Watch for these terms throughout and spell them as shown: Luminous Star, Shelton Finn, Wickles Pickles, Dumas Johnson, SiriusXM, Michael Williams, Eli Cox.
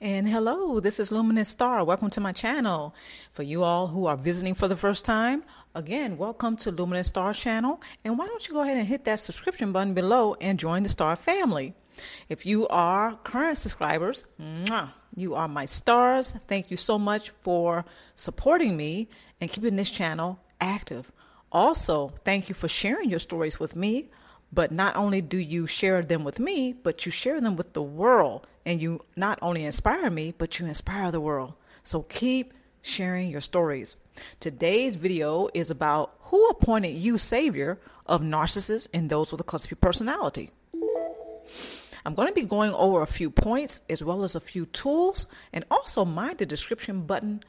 And hello, this is Luminous Star. Welcome to my channel. For you all who are visiting for the first time, again, welcome to Luminous Star channel. And why don't you go ahead and hit that subscription button below and join the Star family. If you are current subscribers, you are my stars. Thank you so much for supporting me and keeping this channel active. Also, thank you for sharing your stories with me. But not only do you share them with me, but you share them with the world. And you not only inspire me, but you inspire the world. So keep sharing your stories. Today's video is about who appointed you savior of narcissists and those with a cluster B personality. I'm going to be going over a few points as well as a few tools. And also mind the description button.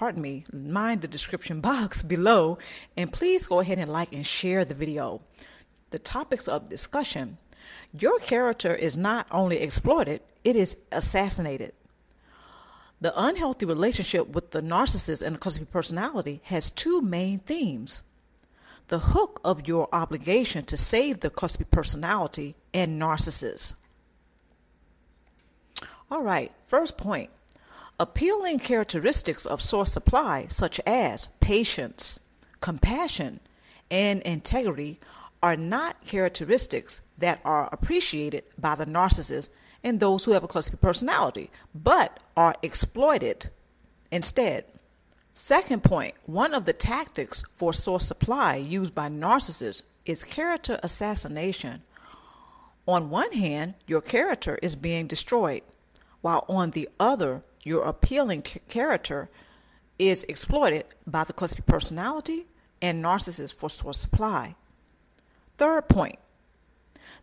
Mind the description box below. And please go ahead and like and share the video. The topics of discussion. Your character is not only exploited, it is assassinated. The unhealthy relationship with the narcissist and the cluster B personality has two main themes. The hook of your obligation to save the cluster B personality and narcissist. All right, first point. Appealing characteristics of source supply such as patience, compassion, and integrity are not characteristics that are appreciated by the narcissist and those who have a cluster B personality, but are exploited instead. Second point, one of the tactics for source supply used by narcissists is character assassination. On one hand, your character is being destroyed, while on the other, your appealing character is exploited by the cluster B personality and narcissist for source supply. Third point,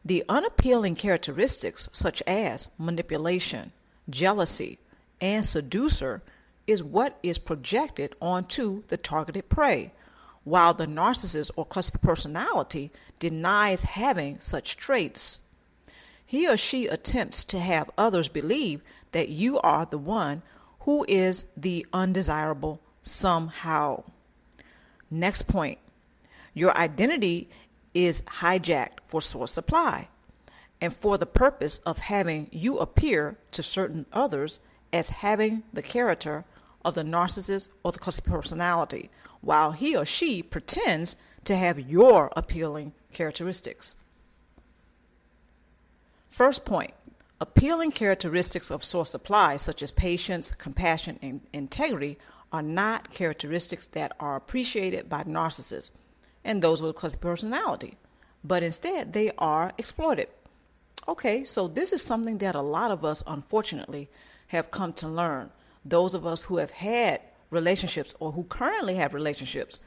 the unappealing characteristics such as manipulation, jealousy, and seducer is what is projected onto the targeted prey, while the narcissist or cluster B personality denies having such traits. He or she attempts to have others believe that you are the one who is the undesirable somehow. Next point, your identity is hijacked for source supply and for the purpose of having you appear to certain others as having the character of the narcissist or the cluster B personality, while he or she pretends to have your appealing characteristics. First point, appealing characteristics of source supply such as patience, compassion, and integrity are not characteristics that are appreciated by narcissists and those with a cluster B personality, but instead they are exploited. Okay, so this is something that a lot of us, unfortunately, have come to learn. Those of us who have had relationships or who currently have relationships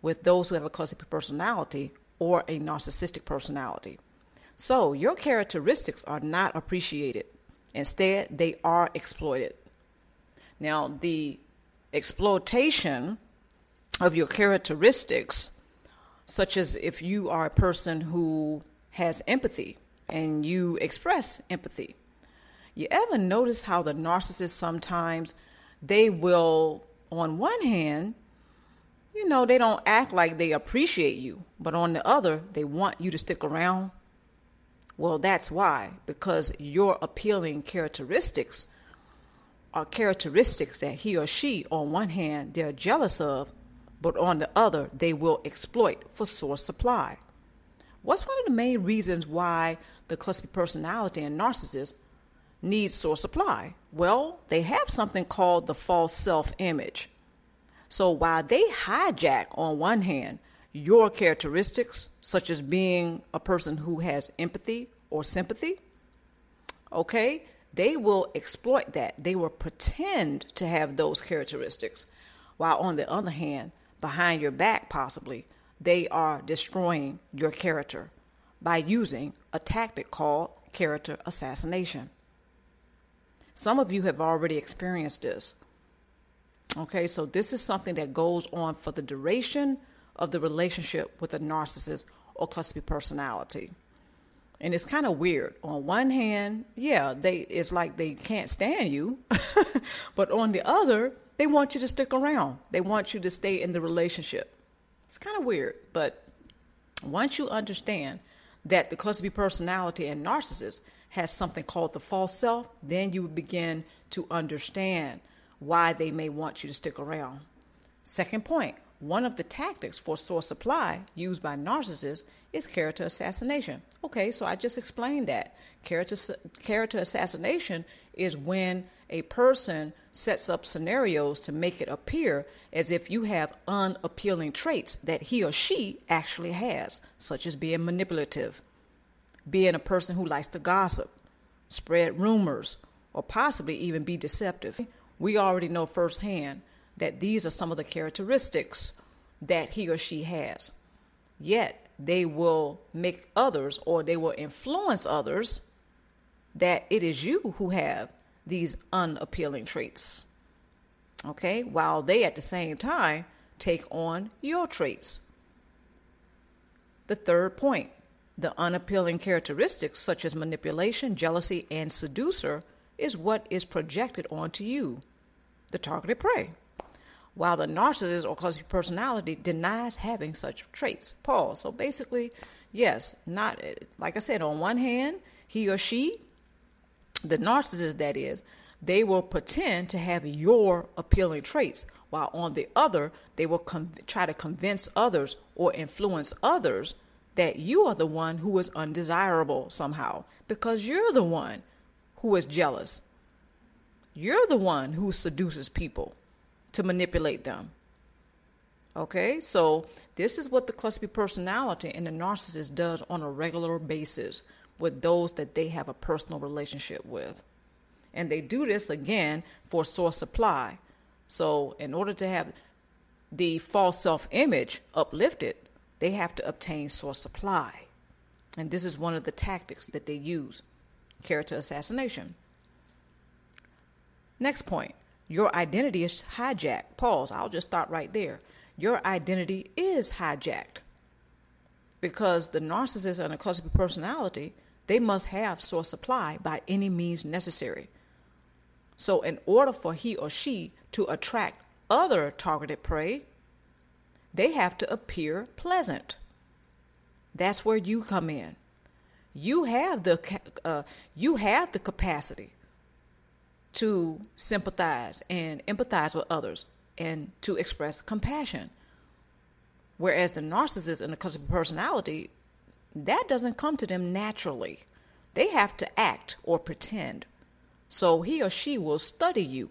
with those who have a cluster B personality or a narcissistic personality. So your characteristics are not appreciated. Instead, they are exploited. Now, the exploitation of your characteristics, such as if you are a person who has empathy and you express empathy. You ever notice how the narcissist sometimes they will, on one hand, you know, they don't act like they appreciate you, but on the other, they want you to stick around? Well, that's why, because your appealing characteristics are characteristics that he or she, on one hand, they're jealous of, but on the other, they will exploit for source supply. What's one of the main reasons why the cluster B personality and narcissist need source supply? Well, they have something called the false self-image. So while they hijack, on one hand, your characteristics, such as being a person who has empathy or sympathy, okay, they will exploit that. They will pretend to have those characteristics, while on the other hand, behind your back, possibly, they are destroying your character by using a tactic called character assassination. Some of you have already experienced this. Okay, so this is something that goes on for the duration of the relationship with a narcissist or cluster B personality. And it's kind of weird. On one hand, yeah, it's like they can't stand you, but on the other, they want you to stick around. They want you to stay in the relationship. It's kind of weird, but once you understand that the cluster B personality and narcissist has something called the false self, then you would begin to understand why they may want you to stick around. Second point, one of the tactics for source supply used by narcissists is character assassination. Okay, so I just explained that. Character assassination is when a person sets up scenarios to make it appear as if you have unappealing traits that he or she actually has, such as being manipulative, being a person who likes to gossip, spread rumors, or possibly even be deceptive. We already know firsthand that these are some of the characteristics that he or she has. Yet, they will make others, or they will influence others, that it is you who have these unappealing traits, okay? While they at the same time take on your traits. The third point, the unappealing characteristics such as manipulation, jealousy, and seducer is what is projected onto you, the targeted prey, while the narcissist or closed personality denies having such traits. Pause. So basically, yes, not like I said, on one hand, he or she, the narcissist that is, they will pretend to have your appealing traits, while on the other, they will try to convince others or influence others that you are the one who is undesirable somehow, because you're the one who is jealous. You're the one who seduces people to manipulate them. Okay, so this is what the cluster personality and the narcissist does on a regular basis with those that they have a personal relationship with. And they do this again for source supply. So in order to have the false self-image uplifted, they have to obtain source supply. And this is one of the tactics that they use, character assassination. Next point. Your identity is hijacked. Pause. I'll just stop right there. Your identity is hijacked because the narcissist and the cluster personality, they must have source supply by any means necessary. So in order for he or she to attract other targeted prey, they have to appear pleasant. That's where you come in. You have the capacity to sympathize and empathize with others and to express compassion. Whereas the narcissist and the cluster personality, that doesn't come to them naturally. They have to act or pretend. So he or she will study you.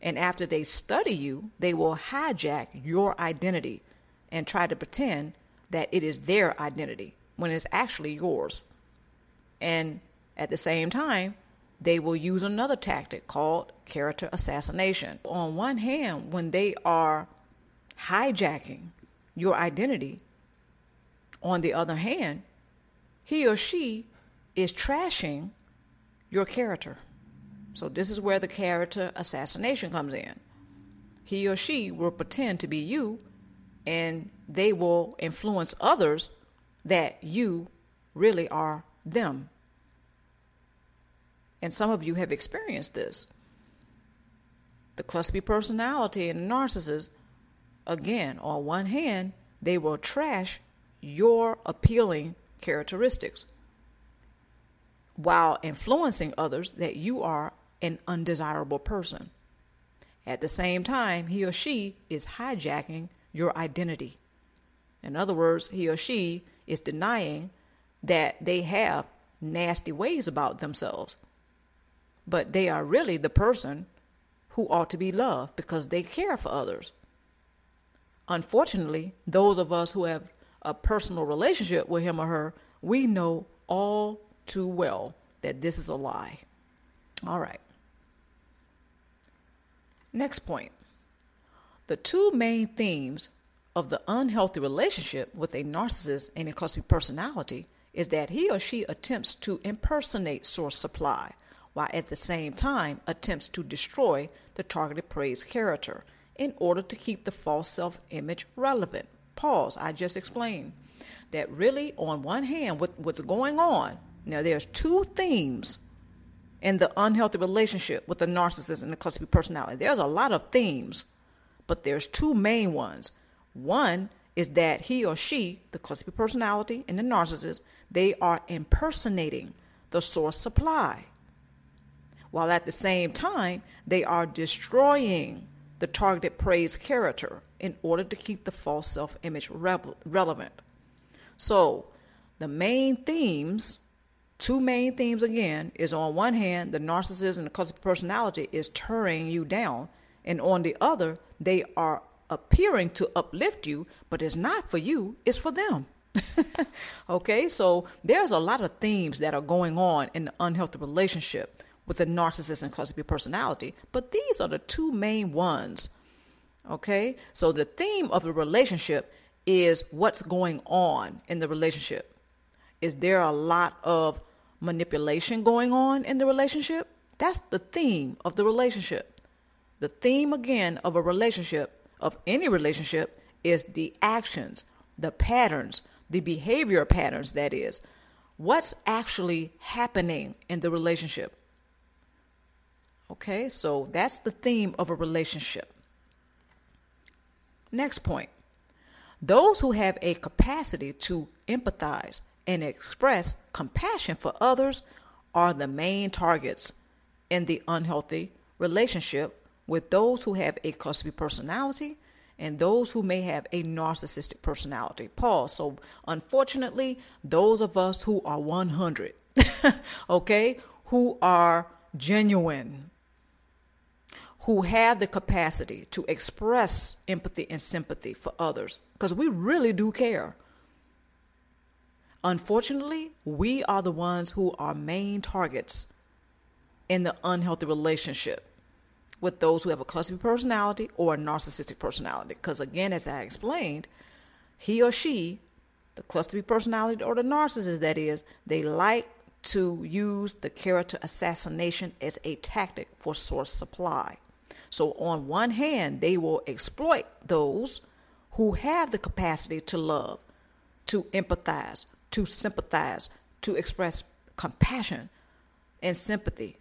And after they study you, they will hijack your identity and try to pretend that it is their identity when it's actually yours. And at the same time, they will use another tactic called character assassination. On one hand, when they are hijacking your identity, on the other hand, he or she is trashing your character. So this is where the character assassination comes in. He or she will pretend to be you, and they will influence others that you really are them. And some of you have experienced this. The cluster personality and narcissist, again, on one hand, they will trash your appealing characteristics while influencing others that you are an undesirable person. At the same time, he or she is hijacking your identity. In other words, he or she is denying that they have nasty ways about themselves. But they are really the person who ought to be loved because they care for others. Unfortunately, those of us who have a personal relationship with him or her, we know all too well that this is a lie. All right. Next point. The two main themes of the unhealthy relationship with a narcissist and a cluster personality is that he or she attempts to impersonate source supply, while at the same time attempts to destroy the targeted prey's character in order to keep the false self-image relevant. Pause. I just explained that really on one hand, what's going on, now there's two themes in the unhealthy relationship with the narcissist and the cluster personality. There's a lot of themes, but there's two main ones. One is that he or she, the cluster personality and the narcissist, they are impersonating the source supply, while at the same time they are destroying the targeted praise character in order to keep the false self-image relevant. So the main themes, two main themes again, is on one hand, the narcissist and the cult personality is tearing you down, and on the other, they are appearing to uplift you, but it's not for you, it's for them. Okay, so there's a lot of themes that are going on in the unhealthy relationship with the narcissist and cluster B personality, but these are the two main ones. Okay, so the theme of the relationship is what's going on in the relationship. Is there a lot of manipulation going on in the relationship? That's the theme of the relationship. The theme again of a relationship, of any relationship, is the actions, the patterns, the behavior patterns, that is. What's actually happening in the relationship? Okay, so that's the theme of a relationship. Next point. Those who have a capacity to empathize and express compassion for others are the main targets in the unhealthy relationship with those who have a cluster B personality and those who may have a narcissistic personality. Pause. So unfortunately, those of us who are 100, okay, who are genuine, who have the capacity to express empathy and sympathy for others, because we really do care. Unfortunately, we are the ones who are main targets in the unhealthy relationship with those who have a cluster personality or a narcissistic personality. Because again, as I explained, he or she, the cluster personality or the narcissist, that is, they like to use the character assassination as a tactic for source supply. So on one hand, they will exploit those who have the capacity to love, to empathize, to sympathize, to express compassion and sympathy.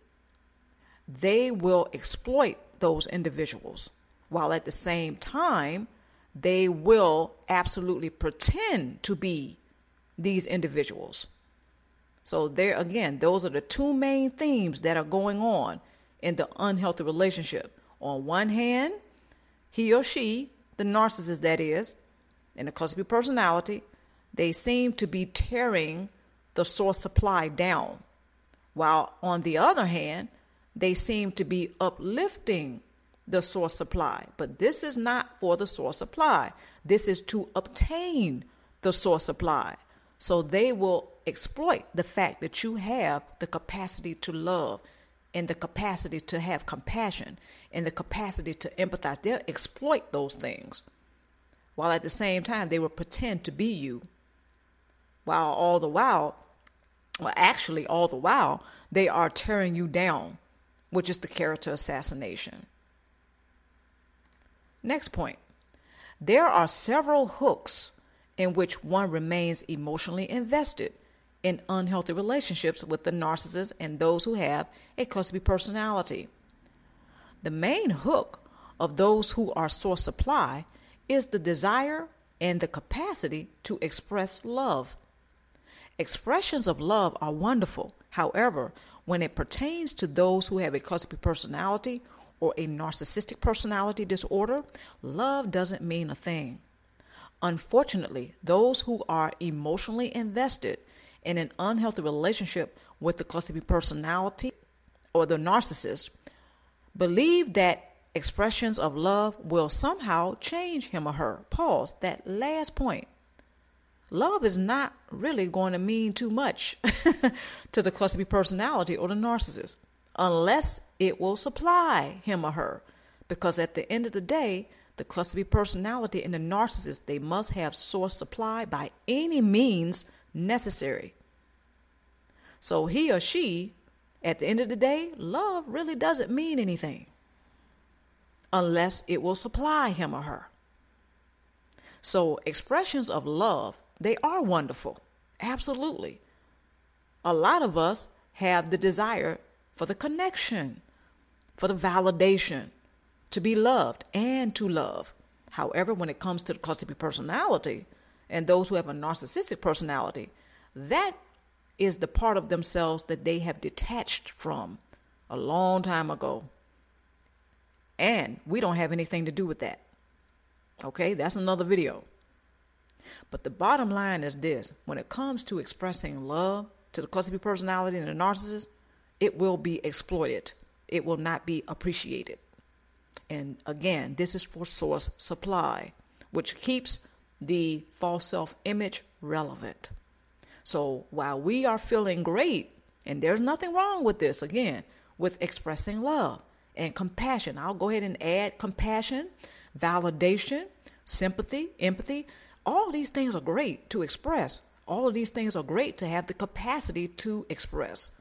They will exploit those individuals, while at the same time, they will absolutely pretend to be these individuals. So there again, those are the two main themes that are going on in the unhealthy relationship. On one hand, he or she, the narcissist that is, and the cluster B personality, they seem to be tearing the source supply down, while on the other hand, they seem to be uplifting the source supply. But this is not for the source supply. This is to obtain the source supply. So they will exploit the fact that you have the capacity to love and the capacity to have compassion and the capacity to empathize. They'll exploit those things, while at the same time, they will pretend to be you. While all the while, or actually all the while, they are tearing you down, which is the character assassination. Next point. There are several hooks in which one remains emotionally invested in unhealthy relationships with the narcissist and those who have a cluster B personality. The main hook of those who are source supply is the desire and the capacity to express love. Expressions of love are wonderful. However, when it pertains to those who have a cluster B personality or a narcissistic personality disorder, love doesn't mean a thing. Unfortunately, those who are emotionally invested in an unhealthy relationship with the cluster B personality or the narcissist believe that expressions of love will somehow change him or her. Pause. That last point. Love is not really going to mean too much to the cluster B personality or the narcissist unless it will supply him or her. Because at the end of the day, the cluster B personality and the narcissist, they must have source supply by any means necessary. So he or she, at the end of the day, love really doesn't mean anything unless it will supply him or her. So expressions of love, they are wonderful. Absolutely. A lot of us have the desire for the connection, for the validation, to be loved and to love. However, when it comes to the cluster B personality and those who have a narcissistic personality, that is the part of themselves that they have detached from a long time ago. And we don't have anything to do with that. Okay, that's another video. But the bottom line is this: when it comes to expressing love to the cluster B personality and the narcissist, it will be exploited. It will not be appreciated. And again, this is for source supply, which keeps the false self-image relevant. So while we are feeling great, and there's nothing wrong with this, again, with expressing love and compassion. I'll go ahead and add compassion, validation, sympathy, empathy. All these things are great to express. All of these things are great to have the capacity to express.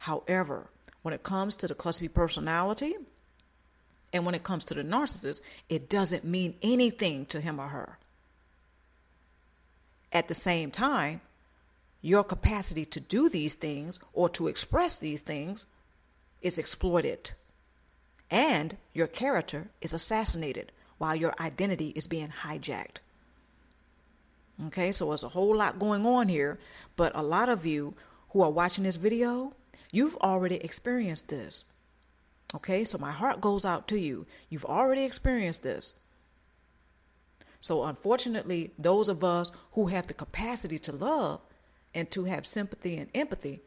However, when it comes to the cluster B personality and when it comes to the narcissist, it doesn't mean anything to him or her. At the same time, your capacity to do these things or to express these things is exploited. And your character is assassinated while your identity is being hijacked. Okay, so there's a whole lot going on here, but a lot of you who are watching this video, you've already experienced this. Okay, so my heart goes out to you. You've already experienced this. So unfortunately, those of us who have the capacity to love and to have sympathy and empathy,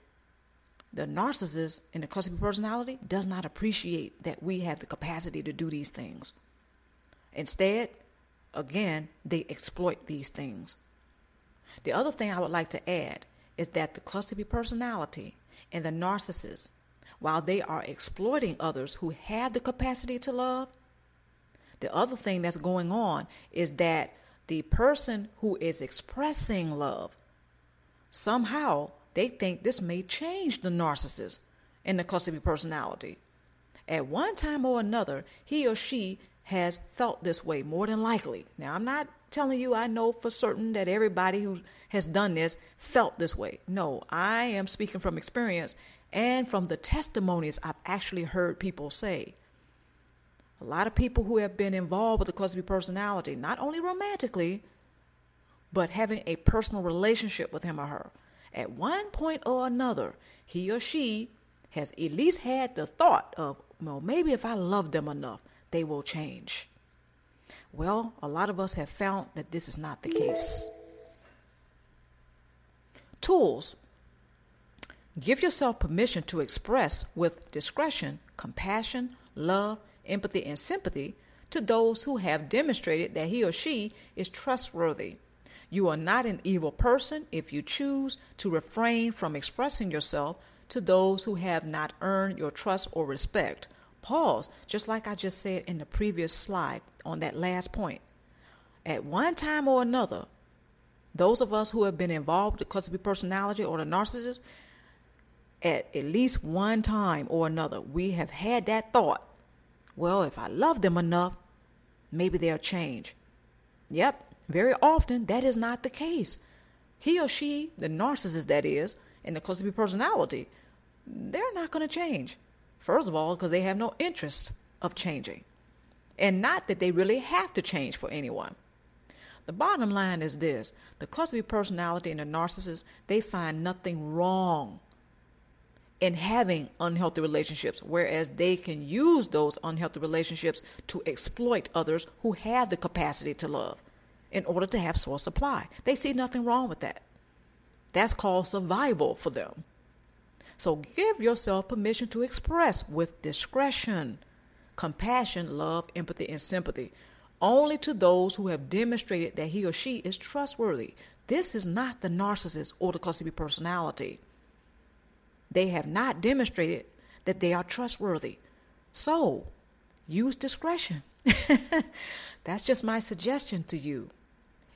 the narcissist and the cluster B personality does not appreciate that we have the capacity to do these things. Instead, again, they exploit these things. The other thing I would like to add is that the cluster B personality and the narcissist, while they are exploiting others who have the capacity to love, the other thing that's going on is that the person who is expressing love, somehow they think this may change the narcissist and the cluster B personality. At one time or another, he or she has felt this way more than likely. Now, I'm not telling you I know for certain that everybody who has done this felt this way. No, I am speaking from experience and from the testimonies I've actually heard people say. A lot of people who have been involved with the cluster B personality, not only romantically, but having a personal relationship with him or her. At one point or another, he or she has at least had the thought of, well, maybe if I love them enough, they will change. Well, a lot of us have found that this is not the case. Tools. Give yourself permission to express with discretion, compassion, love, empathy, and sympathy to those who have demonstrated that he or she is trustworthy. You are not an evil person if you choose to refrain from expressing yourself to those who have not earned your trust or respect. Pause, just like I just said in the previous slide on that last point. At one time or another, those of us who have been involved with the cluster B personality or the narcissist, at least one time or another, we have had that thought, well, if I love them enough, maybe they'll change. Yep, very often that is not the case. He or she, the narcissist that is, and the cluster B personality, they're not going to change. First of all, because they have no interest of changing. And not that they really have to change for anyone. The bottom line is this. The cluster B personality and the narcissist, they find nothing wrong in having unhealthy relationships, whereas they can use those unhealthy relationships to exploit others who have the capacity to love in order to have source supply. They see nothing wrong with that. That's called survival for them. So give yourself permission to express with discretion, compassion, love, empathy, and sympathy only to those who have demonstrated that he or she is trustworthy. This is not the narcissist or the cluster B personality. They have not demonstrated that they are trustworthy. So use discretion. That's just my suggestion to you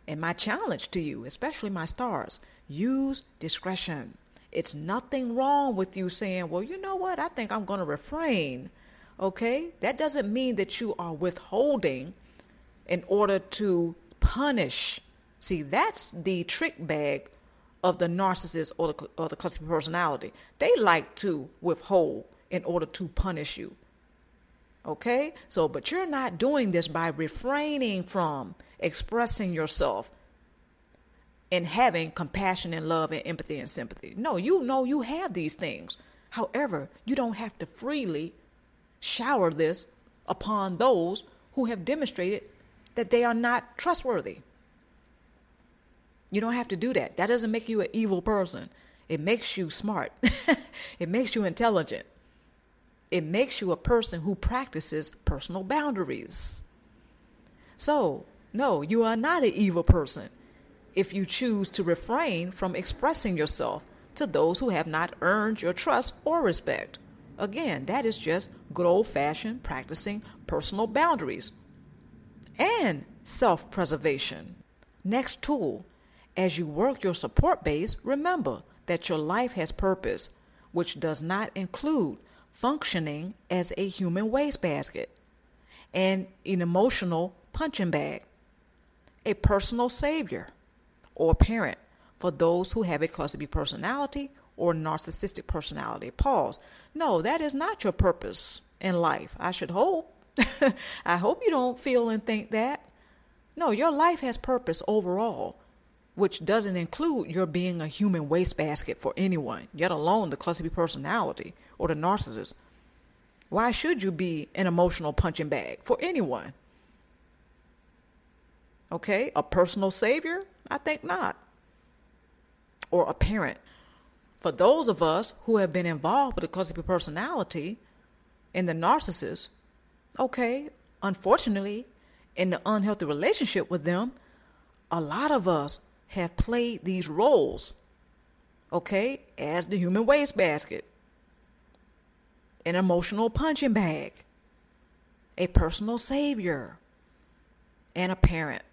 and my challenge to you, especially my stars. Use discretion. It's nothing wrong with you saying, well, you know what? I think I'm going to refrain. Okay? That doesn't mean that you are withholding in order to punish. See, that's the trick bag of the narcissist or the cluster personality. They like to withhold in order to punish you. Okay? So, but you're not doing this by refraining from expressing yourself. and having compassion and love and empathy and sympathy. No, you know you have these things. However, you don't have to freely shower this upon those who have demonstrated that they are not trustworthy. You don't have to do that. That doesn't make you an evil person. It makes you smart. It makes you intelligent. It makes you a person who practices personal boundaries. So, no, you are not an evil person if you choose to refrain from expressing yourself to those who have not earned your trust or respect. Again, that is just good old-fashioned practicing personal boundaries and self-preservation. Next tool, as you work your support base, remember that your life has purpose, which does not include functioning as a human wastebasket and an emotional punching bag, a personal savior or parent for those who have a cluster B personality or narcissistic personality. Pause. No, that is not your purpose in life. I should hope. I hope you don't feel and think that. No, your life has purpose overall, which doesn't include your being a human wastebasket for anyone, yet alone the cluster B personality or the narcissist. Why should you be an emotional punching bag for anyone? Okay, a personal savior? I think not. Or a parent. For those of us who have been involved with the cluster B personality and the narcissist, okay, unfortunately, in the unhealthy relationship with them, a lot of us have played these roles, okay, as the human wastebasket, an emotional punching bag, a personal savior, and a parent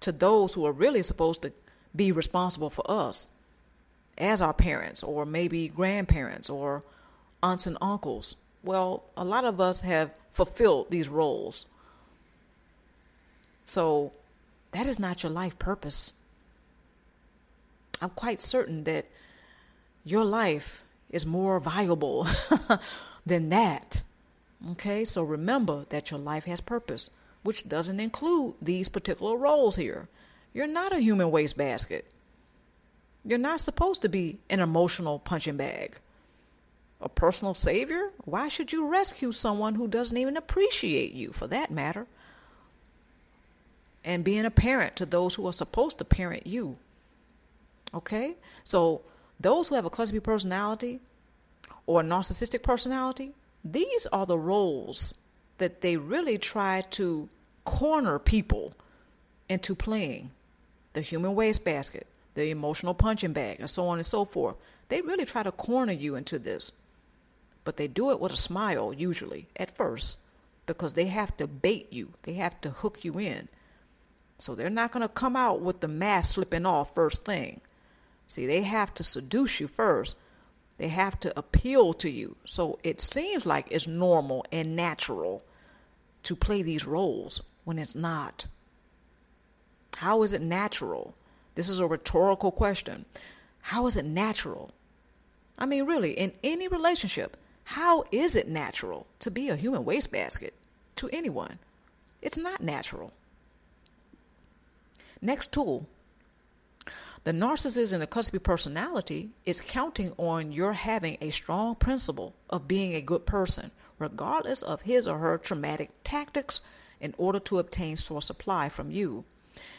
to those who are really supposed to be responsible for us as our parents or maybe grandparents or aunts and uncles. Well, a lot of us have fulfilled these roles. So that is not your life purpose. I'm quite certain that your life is more valuable than that. Okay, so remember that your life has purpose, which doesn't include these particular roles here. You're not a human wastebasket. You're not supposed to be an emotional punching bag. A personal savior? Why should you rescue someone who doesn't even appreciate you, for that matter? And being a parent to those who are supposed to parent you. Okay? So those who have a cluster B personality or a narcissistic personality, these are the roles that they really try to corner people into playing. The human wastebasket, the emotional punching bag, and so on and so forth. They really try to corner you into this. But they do it with a smile, usually, at first, because they have to bait you. They have to hook you in. So they're not going to come out with the mask slipping off first thing. See, they have to seduce you first. They have to appeal to you. So it seems like it's normal and natural to play these roles when it's not. How is it natural? This is a rhetorical question. How is it natural? I mean, really, in any relationship, how is it natural to be a human wastebasket to anyone? It's not natural. Next tool, the narcissist and the cluster B personality is counting on your having a strong principle of being a good person, regardless of his or her traumatic tactics, in order to obtain source supply from you.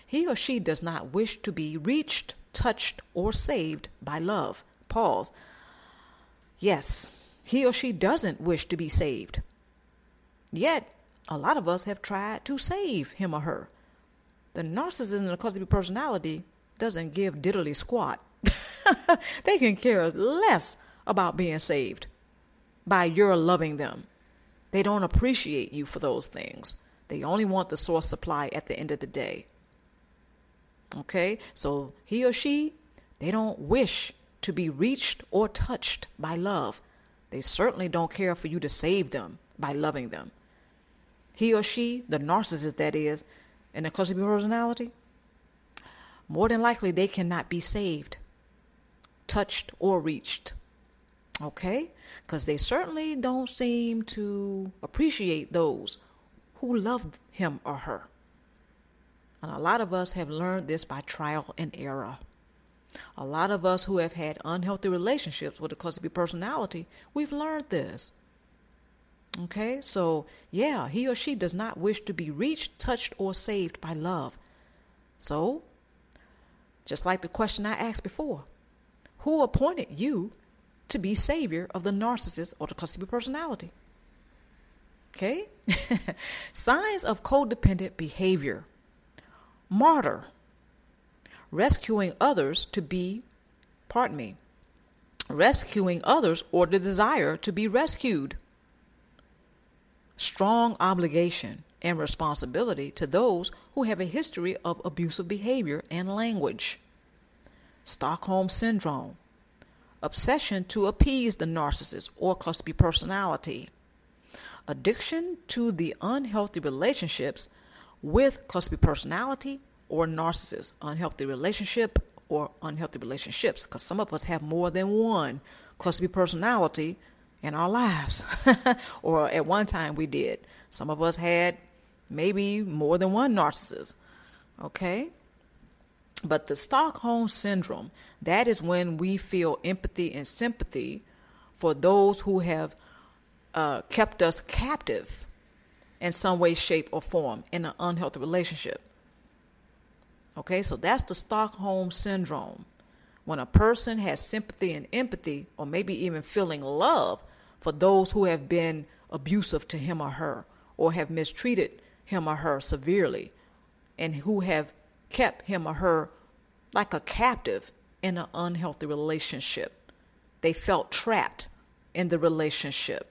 He or she does not wish to be reached, touched, or saved by love. Pause. Yes, he or she doesn't wish to be saved. Yet, a lot of us have tried to save him or her. The narcissist and the cluster B personality doesn't give diddly squat. They can care less about being saved by your loving them. They don't appreciate you for those things. They only want the source supply at the end of the day. Okay, so he or she, they don't wish to be reached or touched by love. They certainly don't care for you to save them by loving them. He or she, the narcissist that is, and the cluster B personality, more than likely they cannot be saved, touched, or reached. Okay? Because they certainly don't seem to appreciate those who love him or her. And a lot of us have learned this by trial and error. A lot of us who have had unhealthy relationships with a cluster B personality, we've learned this. Okay, so yeah, he or she does not wish to be reached, touched, or saved by love. So, just like the question I asked before, who appointed you to be savior of the narcissist or the cluster B personality? Okay, signs of codependent behavior. Martyr, rescuing others or the desire to be rescued. Strong obligation and responsibility to those who have a history of abusive behavior and language. Stockholm Syndrome, obsession to appease the narcissist or cluster B personality. Addiction to the unhealthy relationships with cluster B personality or narcissist, unhealthy relationship or unhealthy relationships, because some of us have more than one cluster B personality in our lives, or at one time we did. Some of us had maybe more than one narcissist, okay? But the Stockholm Syndrome, that is when we feel empathy and sympathy for those who have kept us captive in some way, shape, or form in an unhealthy relationship. Okay, so that's the Stockholm Syndrome. When a person has sympathy and empathy, or maybe even feeling love for those who have been abusive to him or her, or have mistreated him or her severely, and who have kept him or her like a captive in an unhealthy relationship. They felt trapped in the relationship.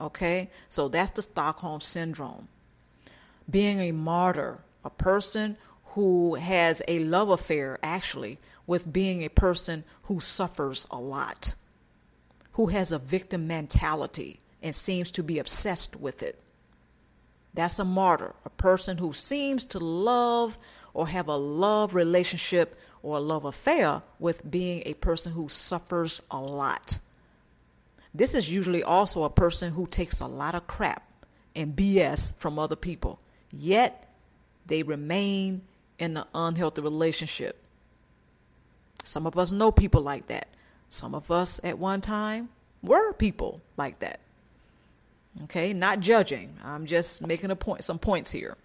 Okay, so that's the Stockholm Syndrome. Being a martyr, a person who has a love affair, actually, with being a person who suffers a lot, who has a victim mentality and seems to be obsessed with it. That's a martyr, a person who seems to love or have a love relationship or a love affair with being a person who suffers a lot. This is usually also a person who takes a lot of crap and BS from other people, yet they remain in an unhealthy relationship. Some of us know people like that. Some of us at one time were people like that. Okay, not judging. I'm just making a point, some points here.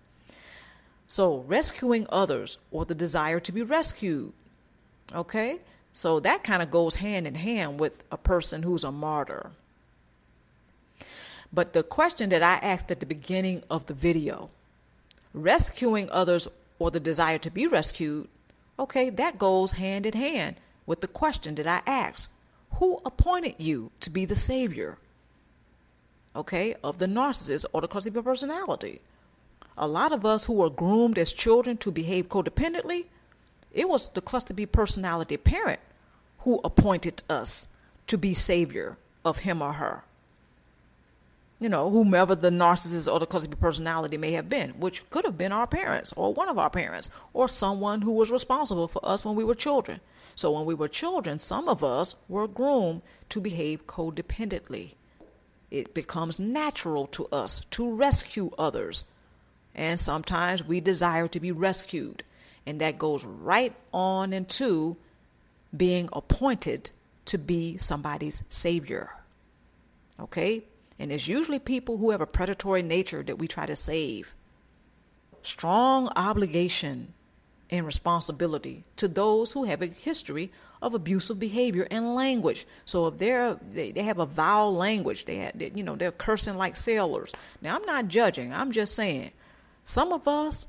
So rescuing others or the desire to be rescued. Okay, so that kind of goes hand in hand with a person who's a martyr. But the question that I asked at the beginning of the video, rescuing others or the desire to be rescued, okay, that goes hand in hand with the question that I asked. Who appointed you to be the savior, okay, of the narcissist or the cluster B personality? A lot of us who were groomed as children to behave codependently, it was the cluster B personality parent who appointed us to be savior of him or her. You know, whomever the narcissist or the cluster B personality may have been, which could have been our parents or one of our parents or someone who was responsible for us when we were children. So when we were children, some of us were groomed to behave codependently. It becomes natural to us to rescue others. And sometimes we desire to be rescued. And that goes right on into being appointed to be somebody's savior. Okay? And it's usually people who have a predatory nature that we try to save. Strong obligation and responsibility to those who have a history of abusive behavior and language. So if they have a vile language, they're cursing like sailors. Now, I'm not judging. I'm just saying some of us,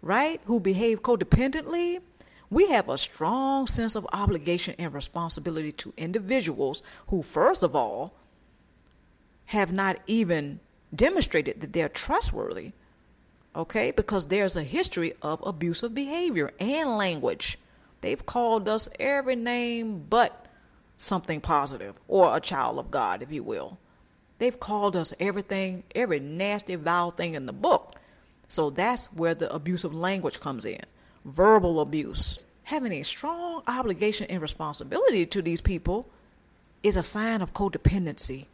right, who behave codependently, we have a strong sense of obligation and responsibility to individuals who, first of all, have not even demonstrated that they're trustworthy, okay, because there's a history of abusive behavior and language. They've called us every name but something positive, or a child of God, if you will. They've called us everything, every nasty, vile thing in the book. So that's where the abusive language comes in. Verbal abuse. Having a strong obligation and responsibility to these people is a sign of codependency.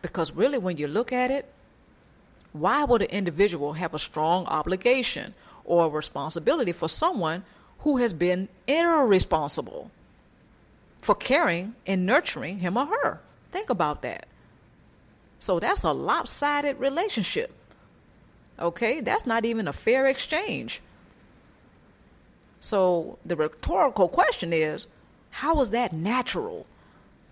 Because really, when you look at it, why would an individual have a strong obligation or responsibility for someone who has been irresponsible for caring and nurturing him or her. Think about that. So that's a lopsided relationship. Okay, that's not even a fair exchange. So the rhetorical question is, how is that natural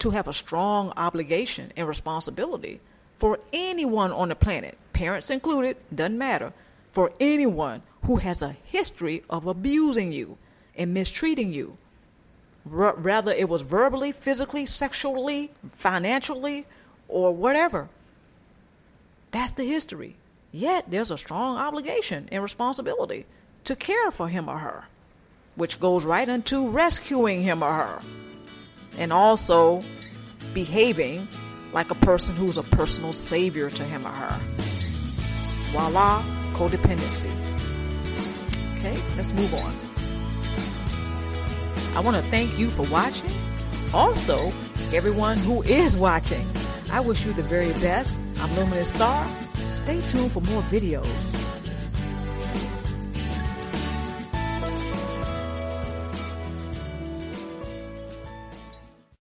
to have a strong obligation and responsibility for anyone on the planet, parents included, doesn't matter, for anyone who has a history of abusing you and mistreating you, rather it was verbally, physically, sexually, financially, or whatever. That's the history. Yet there's a strong obligation and responsibility to care for him or her, which goes right into rescuing him or her, and also behaving like a person who's a personal savior to him or her. Voila, codependency. Okay, let's move on. I want to thank you for watching. Also, everyone who is watching, I wish you the very best. I'm Luminous Star. Stay tuned for more videos.